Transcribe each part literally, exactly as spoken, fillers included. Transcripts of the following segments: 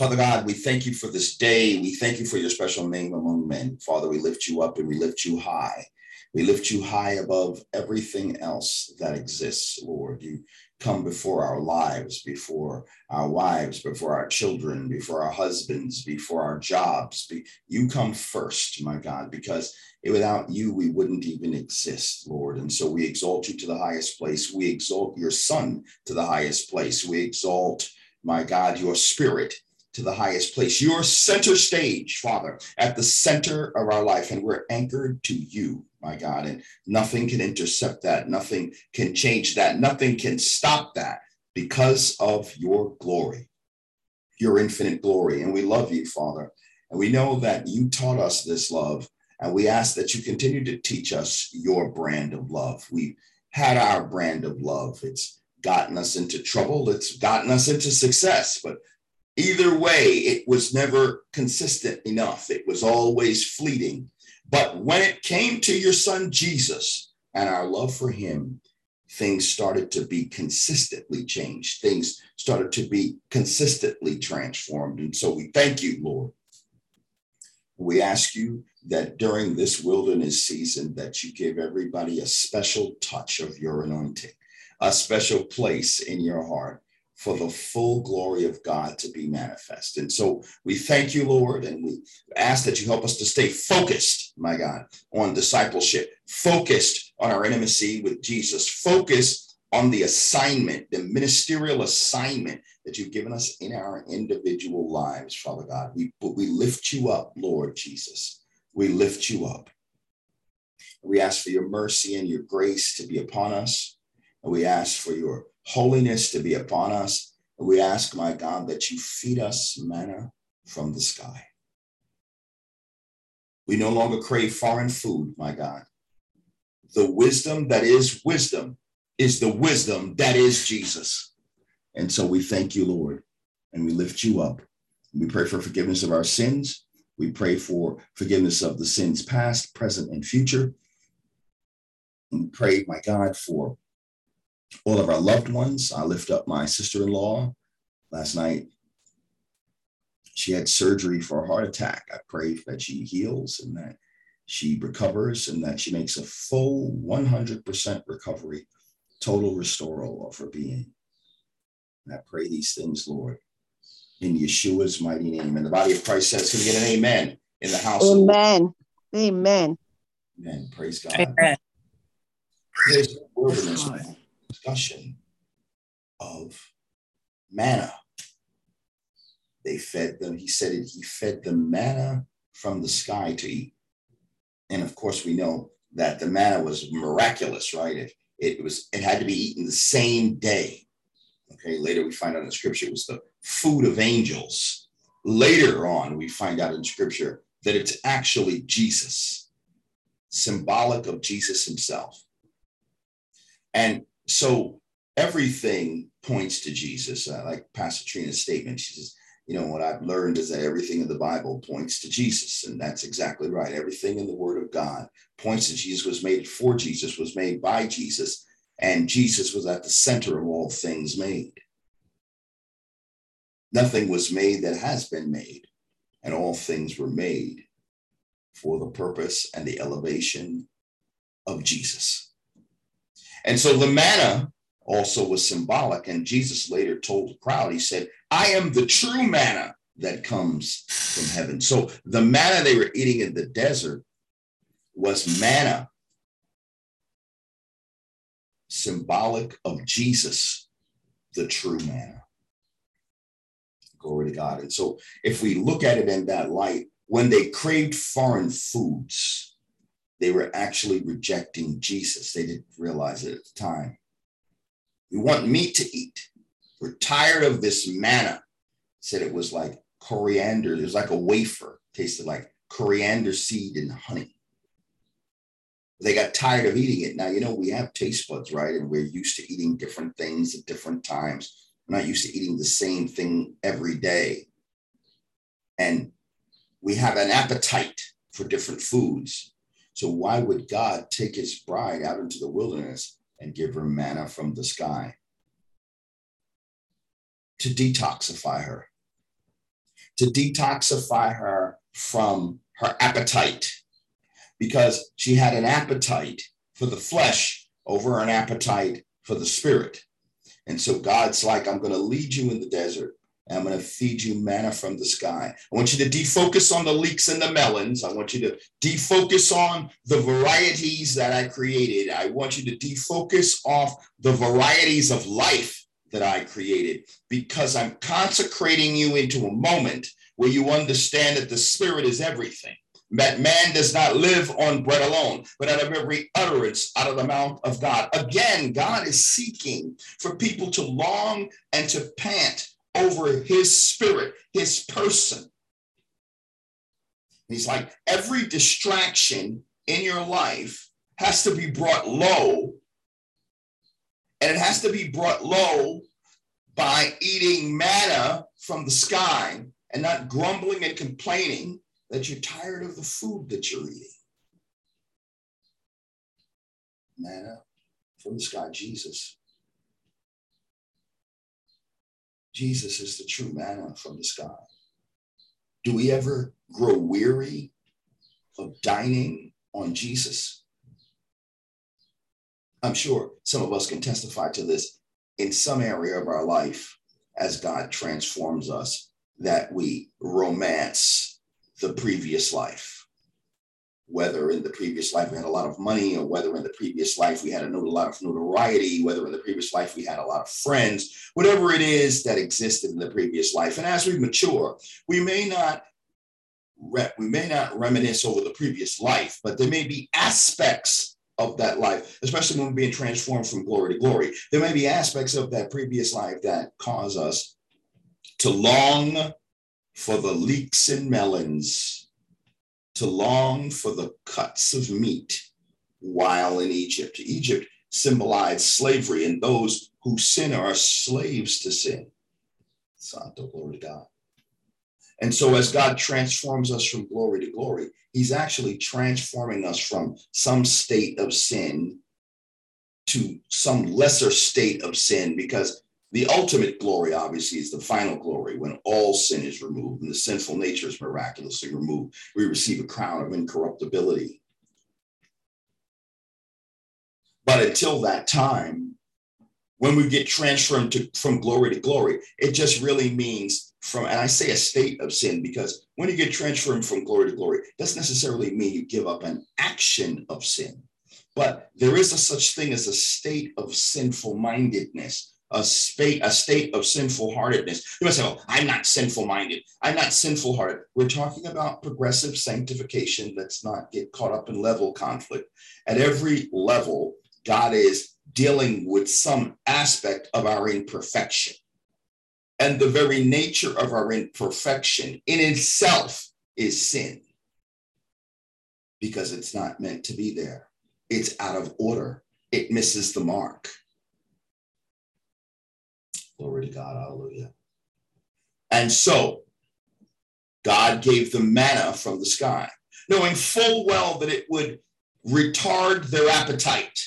Father God, we thank you for this day. We thank you for your special name among men. Father, we lift you up and we lift you high. We lift you high above everything else that exists, Lord. You come before our lives, before our wives, before our children, before our husbands, before our jobs. You come first, my God, because without you, we wouldn't even exist, Lord. And so we exalt you to the highest place. We exalt your Son to the highest place. We exalt, my God, your Spirit to the highest place. Your center stage, Father, at the center of our life, and we're anchored to you, my God, and nothing can intercept that. Nothing can change that. Nothing can stop that because of your glory, your infinite glory. And we love you, Father, and we know that you taught us this love, and we ask that you continue to teach us your brand of love. We've had our brand of love. It's gotten us into trouble. It's gotten us into success, but either way, it was never consistent enough. It was always fleeting. But when it came to your Son, Jesus, and our love for him, things started to be consistently changed. Things started to be consistently transformed. And so we thank you, Lord. We ask you that during this wilderness season that you give everybody a special touch of your anointing, a special place in your heart, for the full glory of God to be manifest. And so we thank you, Lord, and we ask that you help us to stay focused, my God, on discipleship, focused on our intimacy with Jesus, focused on the assignment, the ministerial assignment that you've given us in our individual lives, Father God. We, we lift you up, Lord Jesus. We lift you up. We ask for your mercy and your grace to be upon us. And we ask for your holiness to be upon us. We ask, my God, that you feed us manna from the sky. We no longer crave foreign food, my God. The wisdom that is wisdom is the wisdom that is Jesus. And so we thank you, Lord, and we lift you up. We pray for forgiveness of our sins. We pray for forgiveness of the sins past, present, and future. And we pray, my God, for all of our loved ones. I lift up my sister-in-law. Last night, she had surgery for a heart attack. I pray that she heals and that she recovers and that she makes a full one hundred percent recovery, total restoral of her being. And I pray these things, Lord, in Yeshua's mighty name. And the body of Christ says, can we get an amen in the house? Amen. Amen. Amen. Praise God. Amen. There's the wilderness discussion of manna. They fed them. He said it, he fed them manna from the sky to eat. And of course, we know that the manna was miraculous, right? It, it was, it had to be eaten the same day. Okay. Later we find out in scripture it was the food of angels. Later on, we find out in scripture that it's actually Jesus, symbolic of Jesus himself. And so everything points to Jesus. I like Pastor Trina's statement. She says, you know, what I've learned is that everything in the Bible points to Jesus. And that's exactly right. Everything in the Word of God points to Jesus, was made for Jesus, was made by Jesus. And Jesus was at the center of all things made. Nothing was made that has been made. And all things were made for the purpose and the elevation of Jesus. And so the manna also was symbolic. And Jesus later told the crowd, he said, I am the true manna that comes from heaven. So the manna they were eating in the desert was manna, symbolic of Jesus, the true manna. Glory to God. And so if we look at it in that light, when they craved foreign foods, they were actually rejecting Jesus. They didn't realize it at the time. We want meat to eat. We're tired of this manna. Said it was like coriander. It was like a wafer. Tasted like coriander seed and honey. They got tired of eating it. Now, you know, we have taste buds, right? And we're used to eating different things at different times. We're not used to eating the same thing every day. And we have an appetite for different foods. So why would God take his bride out into the wilderness and give her manna from the sky? To detoxify her, to detoxify her from her appetite, because she had an appetite for the flesh over an appetite for the spirit. And so God's like, I'm going to lead you in the desert. I'm going to feed you manna from the sky. I want you to defocus on the leeks and the melons. I want you to defocus on the varieties that I created. I want you to defocus off the varieties of life that I created, because I'm consecrating you into a moment where you understand that the spirit is everything. That man does not live on bread alone, but out of every utterance out of the mouth of God. Again, God is seeking for people to long and to pant over his spirit, his person. He's like, every distraction in your life has to be brought low, and it has to be brought low by eating manna from the sky and not grumbling and complaining that you're tired of the food that you're eating. Manna from the sky, Jesus. Jesus is the true manna from the sky. Do we ever grow weary of dining on Jesus? I'm sure some of us can testify to this in some area of our life as God transforms us, that we romance the previous life, whether in the previous life we had a lot of money, or whether in the previous life we had a lot of notoriety, whether in the previous life we had a lot of friends, whatever it is that existed in the previous life. And as we mature, we may not we may not reminisce over the previous life, but there may be aspects of that life, especially when we're being transformed from glory to glory. There may be aspects of that previous life that cause us to long for the leeks and melons, to long for the cuts of meat while in Egypt. Egypt symbolized slavery, and those who sin are slaves to sin. Santo, glory to God. And so as God transforms us from glory to glory, he's actually transforming us from some state of sin to some lesser state of sin, because the ultimate glory, obviously, is the final glory when all sin is removed and the sinful nature is miraculously removed. We receive a crown of incorruptibility. But until that time, when we get transformed to, from glory to glory, it just really means from, and I say a state of sin, because when you get transformed from glory to glory, it doesn't necessarily mean you give up an action of sin. But there is a such thing as a state of sinful mindedness. A state, a state of sinful-heartedness. You must say, oh, I'm not sinful-minded. I'm not sinful-hearted. We're talking about progressive sanctification. Let's not get caught up in level conflict. At every level, God is dealing with some aspect of our imperfection. And the very nature of our imperfection in itself is sin, because it's not meant to be there. It's out of order. It misses the mark. Glory to God, hallelujah. And so God gave them manna from the sky, knowing full well that it would retard their appetite.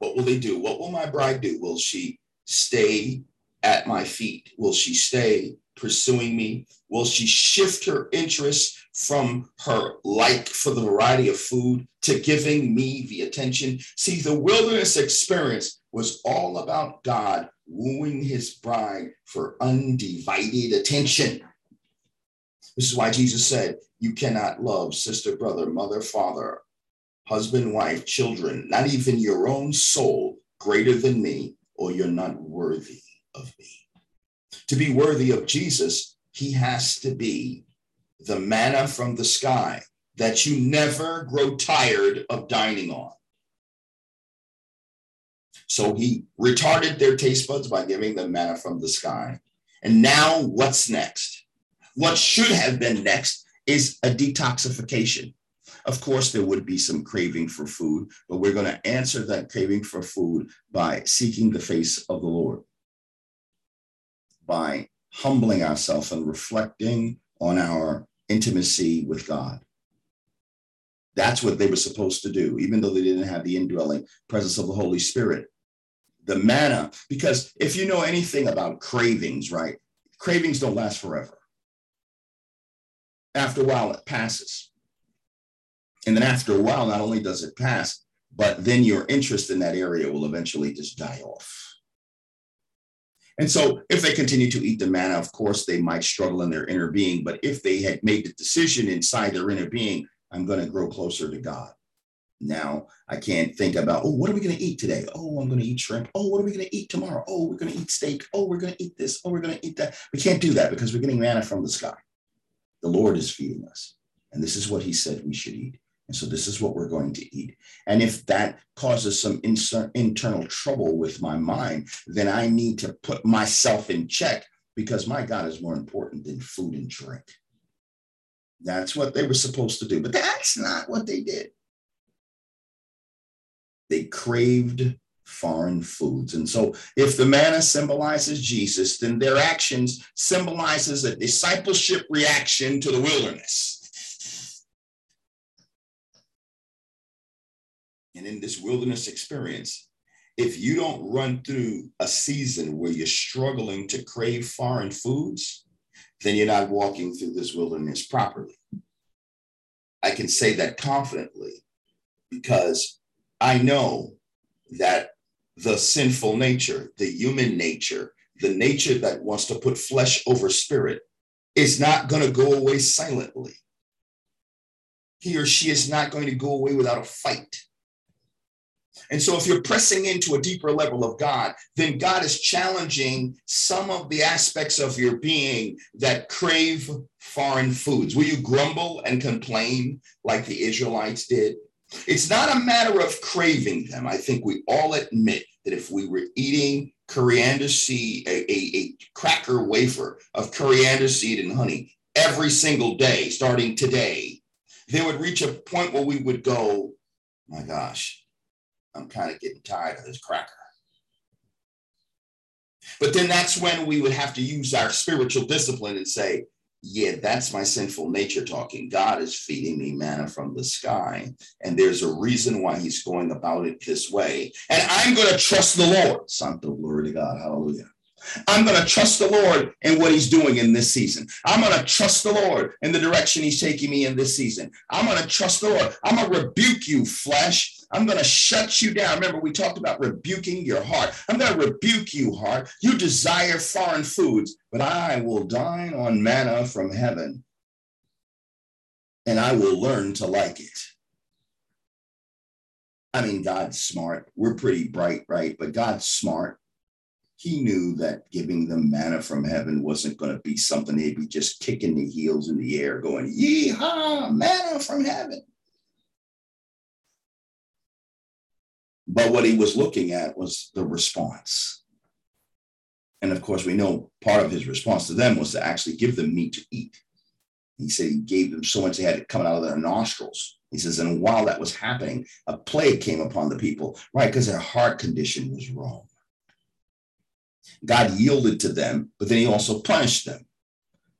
What will they do? What will my bride do? Will she stay at my feet? Will she stay pursuing me? Will she shift her interest from her like for the variety of food to giving me the attention? See, the wilderness experience was all about God wooing his bride for undivided attention. This is why Jesus said, you cannot love sister, brother, mother, father, husband, wife, children, not even your own soul greater than me, or you're not worthy of me. To be worthy of Jesus, he has to be the manna from the sky that you never grow tired of dining on. So he retarded their taste buds by giving them manna from the sky. And now what's next? What should have been next is a detoxification. Of course, there would be some craving for food, but we're going to answer that craving for food by seeking the face of the Lord, by humbling ourselves and reflecting on our intimacy with God. That's what they were supposed to do, even though they didn't have the indwelling presence of the Holy Spirit. The manna, because if you know anything about cravings, right? Cravings don't last forever. After a while, it passes. And then after a while, not only does it pass, but then your interest in that area will eventually just die off. And so if they continue to eat the manna, of course, they might struggle in their inner being. But if they had made the decision inside their inner being, I'm going to grow closer to God. Now I can't think about, oh, what are we going to eat today? Oh, I'm going to eat shrimp. Oh, what are we going to eat tomorrow? Oh, we're going to eat steak. Oh, we're going to eat this. Oh, we're going to eat that. We can't do that because we're getting manna from the sky. The Lord is feeding us. And this is what he said we should eat. And so this is what we're going to eat. And if that causes some inser- internal trouble with my mind, then I need to put myself in check because my God is more important than food and drink. That's what they were supposed to do. But that's not what they did. They craved foreign foods. And so if the manna symbolizes Jesus, then their actions symbolizes a discipleship reaction to the wilderness. And in this wilderness experience, if you don't run through a season where you're struggling to crave foreign foods, then you're not walking through this wilderness properly. I can say that confidently because I know that the sinful nature, the human nature, the nature that wants to put flesh over spirit is not going to go away silently. He or she is not going to go away without a fight. And so if you're pressing into a deeper level of God, then God is challenging some of the aspects of your being that crave foreign foods. Will you grumble and complain like the Israelites did? It's not a matter of craving them. I think we all admit that if we were eating coriander seed, a, a, a cracker wafer of coriander seed and honey every single day, starting today, they would reach a point where we would go, my gosh, I'm kind of getting tired of this cracker. But then that's when we would have to use our spiritual discipline and say, yeah, that's my sinful nature talking. God is feeding me manna from the sky. And there's a reason why he's going about it this way. And I'm going to trust the Lord. Santo, glory to God. Hallelujah. I'm going to trust the Lord in what he's doing in this season. I'm going to trust the Lord in the direction he's taking me in this season. I'm going to trust the Lord. I'm going to rebuke you, flesh. I'm going to shut you down. Remember, we talked about rebuking your heart. I'm going to rebuke you, heart. You desire foreign foods, but I will dine on manna from heaven, and I will learn to like it. I mean, God's smart. We're pretty bright, right? But God's smart. He knew that giving them manna from heaven wasn't going to be something they'd be just kicking the heels in the air going, yee-haw, manna from heaven. But what he was looking at was the response. And of course, we know part of his response to them was to actually give them meat to eat. He said he gave them so much they had it coming out of their nostrils. He says, and while that was happening, a plague came upon the people, right? Because their heart condition was wrong. God yielded to them, but then he also punished them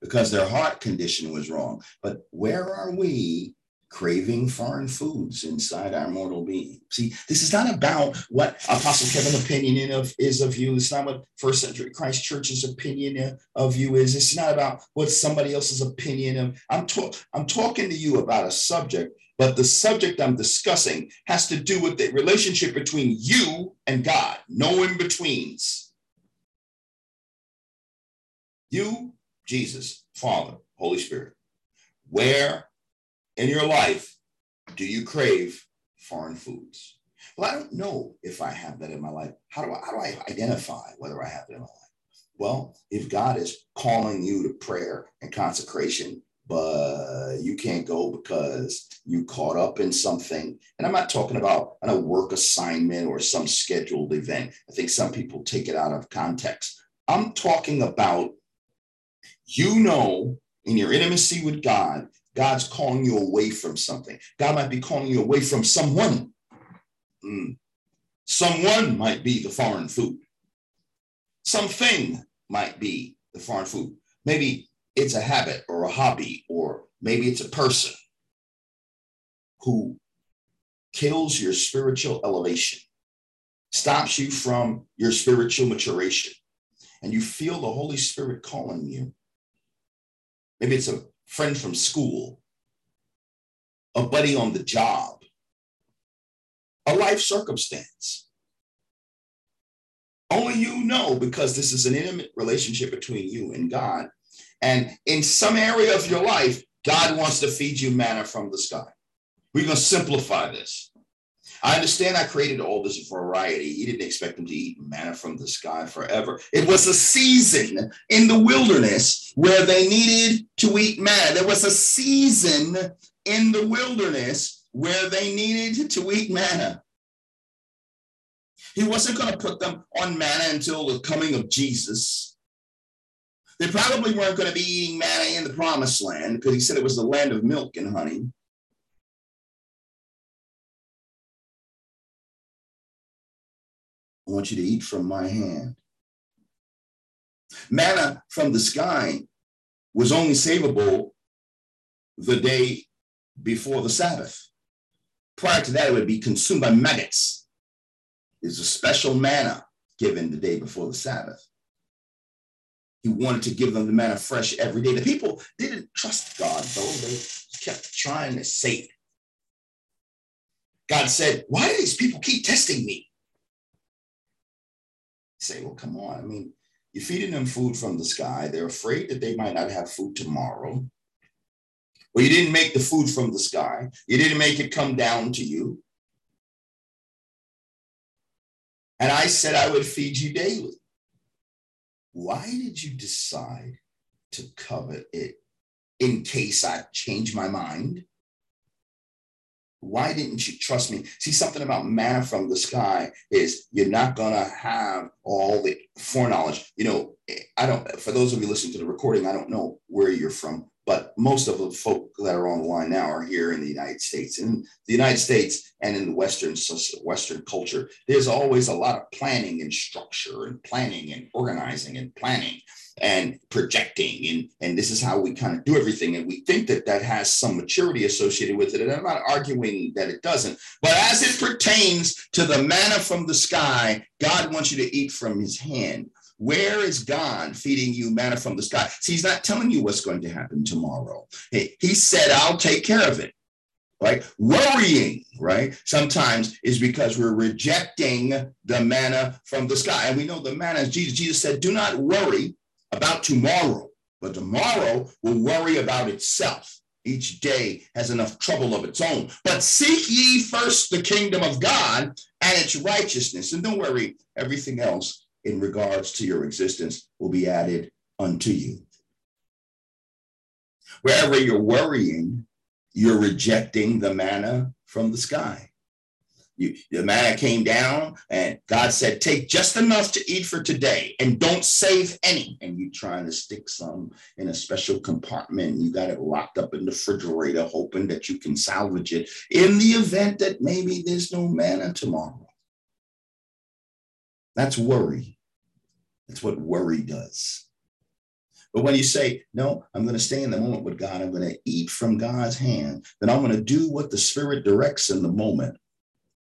because their heart condition was wrong. But where are we? Craving foreign foods inside our mortal being. See, this is not about what Apostle Kevin's opinion of, is of you. It's not what First Century Christ Church's opinion of you is. It's not about what somebody else's opinion of. I'm, ta- I'm talking to you about a subject, but the subject I'm discussing has to do with the relationship between you and God. No in-betweens. You, Jesus, Father, Holy Spirit. Where in your life, do you crave foreign foods? Well, I don't know if I have that in my life. How do I, how do I identify whether I have it in my life? Well, if God is calling you to prayer and consecration, but you can't go because you caught up in something. And I'm not talking about a work assignment or some scheduled event. I think some people take it out of context. I'm talking about, you know, in your intimacy with God, God's calling you away from something. God might be calling you away from someone. Mm. Someone might be the foreign food. Something might be the foreign food. Maybe it's a habit or a hobby, or maybe it's a person who kills your spiritual elevation, stops you from your spiritual maturation. and you feel the Holy Spirit calling you. Maybe it's a friend from school, a buddy on the job, a life circumstance. Only you know, because this is an intimate relationship between you and God. And in some area of your life, God wants to feed you manna from the sky. We're going to simplify this. I understand I created all this variety. He didn't expect them to eat manna from the sky forever. It was a season in the wilderness where they needed to eat manna. There was a season in the wilderness where they needed to eat manna. He wasn't going to put them on manna until the coming of Jesus. They probably weren't going to be eating manna in the promised land, because he said it was the land of milk and honey. I want you to eat from my hand. Manna from the sky was only savable the day before the Sabbath. Prior to that, it would be consumed by maggots. It's a special manna given the day before the Sabbath. He wanted to give them the manna fresh every day. The people didn't trust God, though. They kept trying to save it. God said, why do these people keep testing me? Say, well, come on. I mean, you're feeding them food from the sky. They're afraid that they might not have food tomorrow. Well, you didn't make the food from the sky. You didn't make it come down to you. And I said I would feed you daily. Why did you decide to covet it in case I change my mind? Why didn't you trust me? See, something about manna from the sky is you're not going to have all the foreknowledge. You know, I don't, for those of you listening to the recording, I don't know where you're from, but most of the folk that are on the line now are here in the United States. In the United States and in Western, Western culture, there's always a lot of planning and structure and planning and organizing and planning and projecting. And, and this is how we kind of do everything. And we think that that has some maturity associated with it. And I'm not arguing that it doesn't. But as it pertains to the manna from the sky, God wants you to eat from his hand. Where is God feeding you manna from the sky? See, he's not telling you what's going to happen tomorrow. Hey, he said, I'll take care of it, right? Worrying, right, sometimes is because we're rejecting the manna from the sky. And we know the manna is Jesus. Jesus said, do not worry about tomorrow, but tomorrow will worry about itself. Each day has enough trouble of its own. But seek ye first the kingdom of God and its righteousness. And don't worry, everything else in regards to your existence will be added unto you. Wherever you're worrying, you're rejecting the manna from the sky. You, the manna came down and God said, take just enough to eat for today and don't save any. And you're trying to stick some in a special compartment. You got it locked up in the refrigerator, hoping that you can salvage it in the event that maybe there's no manna tomorrow. That's worry. That's what worry does. But when you say, no, I'm going to stay in the moment with God, I'm going to eat from God's hand, then I'm going to do what the Spirit directs in the moment.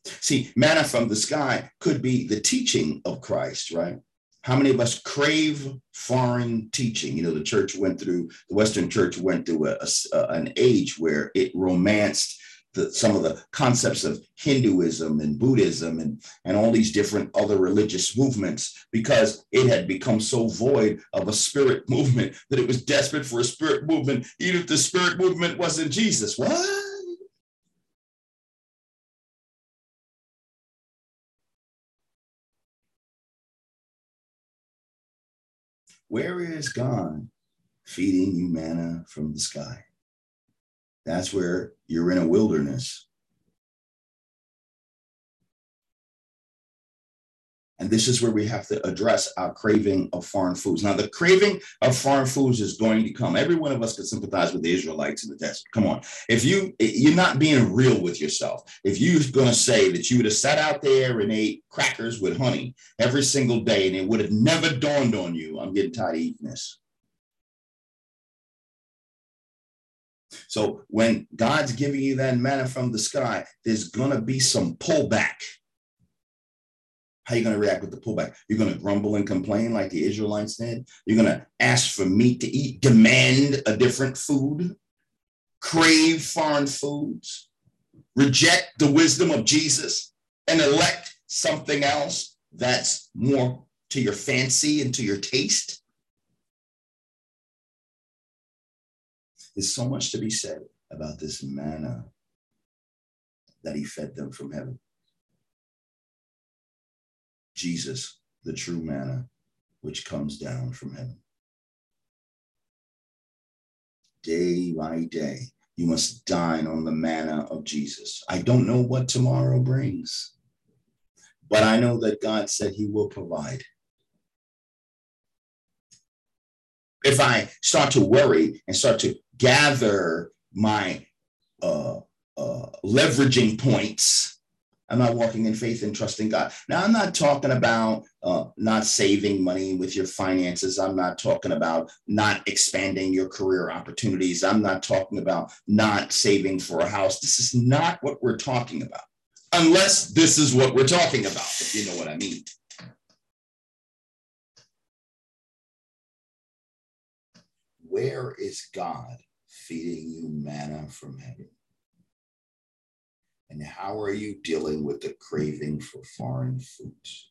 See, manna from the sky could be the teaching of Christ, right? How many of us crave foreign teaching? You know, the church went through, the Western church went through a, a, an age where it romanced The, some of the concepts of Hinduism and Buddhism and, and all these different other religious movements, because it had become so void of a spirit movement that it was desperate for a spirit movement, even if the spirit movement wasn't Jesus. What? Where is God feeding you manna from the sky? That's where you're in a wilderness. And this is where we have to address our craving of foreign foods. Now, the craving of foreign foods is going to come. Every one of us could sympathize with the Israelites in the desert. Come on. If you, you're not being real with yourself, if you're going to say that you would have sat out there and ate crackers with honey every single day and it would have never dawned on you, I'm getting tired of eating this. So when God's giving you that manna from the sky, there's going to be some pullback. How are you going to react with the pullback? You're going to grumble and complain like the Israelites did? You're going to ask for meat to eat, demand a different food, crave foreign foods, reject the wisdom of Jesus, and elect something else that's more to your fancy and to your taste? There's so much to be said about this manna that he fed them from heaven. Jesus, the true manna, which comes down from heaven. Day by day, you must dine on the manna of Jesus. I don't know what tomorrow brings, but I know that God said he will provide. If I start to worry and start to gather my uh, uh, leveraging points, I'm not walking in faith and trusting God. Now, I'm not talking about uh, not saving money with your finances. I'm not talking about not expanding your career opportunities. I'm not talking about not saving for a house. This is not what we're talking about, unless this is what we're talking about, if you know what I mean. Where is God feeding you manna from heaven? And how are you dealing with the craving for foreign foods?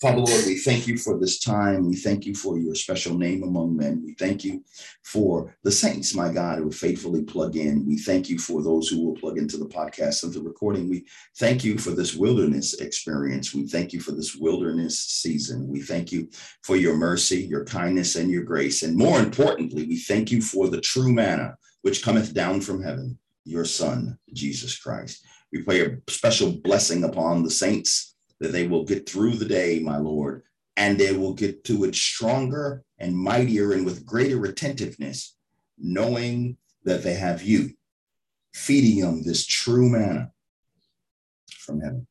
Father, Lord, we thank you for this time. We thank you for your special name among men. We thank you for the saints, my God, who faithfully plug in. We thank you for those who will plug into the podcast and the recording. We thank you for this wilderness experience. We thank you for this wilderness season. We thank you for your mercy, your kindness, and your grace. And more importantly, we thank you for the true manna, which cometh down from heaven, your Son, Jesus Christ. We pray a special blessing upon the saints, that they will get through the day, my Lord, and they will get to it stronger and mightier and with greater attentiveness, knowing that they have you feeding them this true manna from heaven.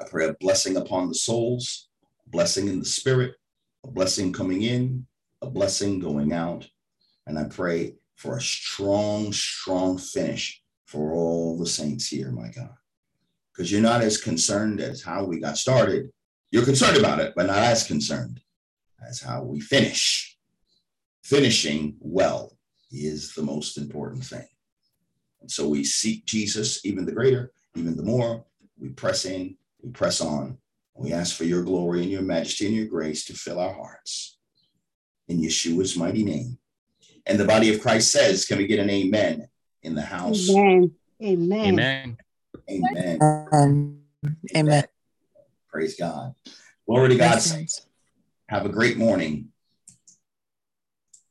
I pray a blessing upon the souls, a blessing in the spirit, a blessing coming in, a blessing going out. And I pray for a strong, strong finish for all the saints here, my God. Because you're not as concerned as how we got started. You're concerned about it, but not as concerned as how we finish. Finishing well is the most important thing. And so we seek Jesus, even the greater, even the more. We press in, we press on. We ask for your glory and your majesty and your grace to fill our hearts. In Yeshua's mighty name. And the body of Christ says, can we get an amen in the house? Amen. Amen. Amen. Amen. Um, amen. Amen. Praise God. Glory to God, saints. Have a great morning.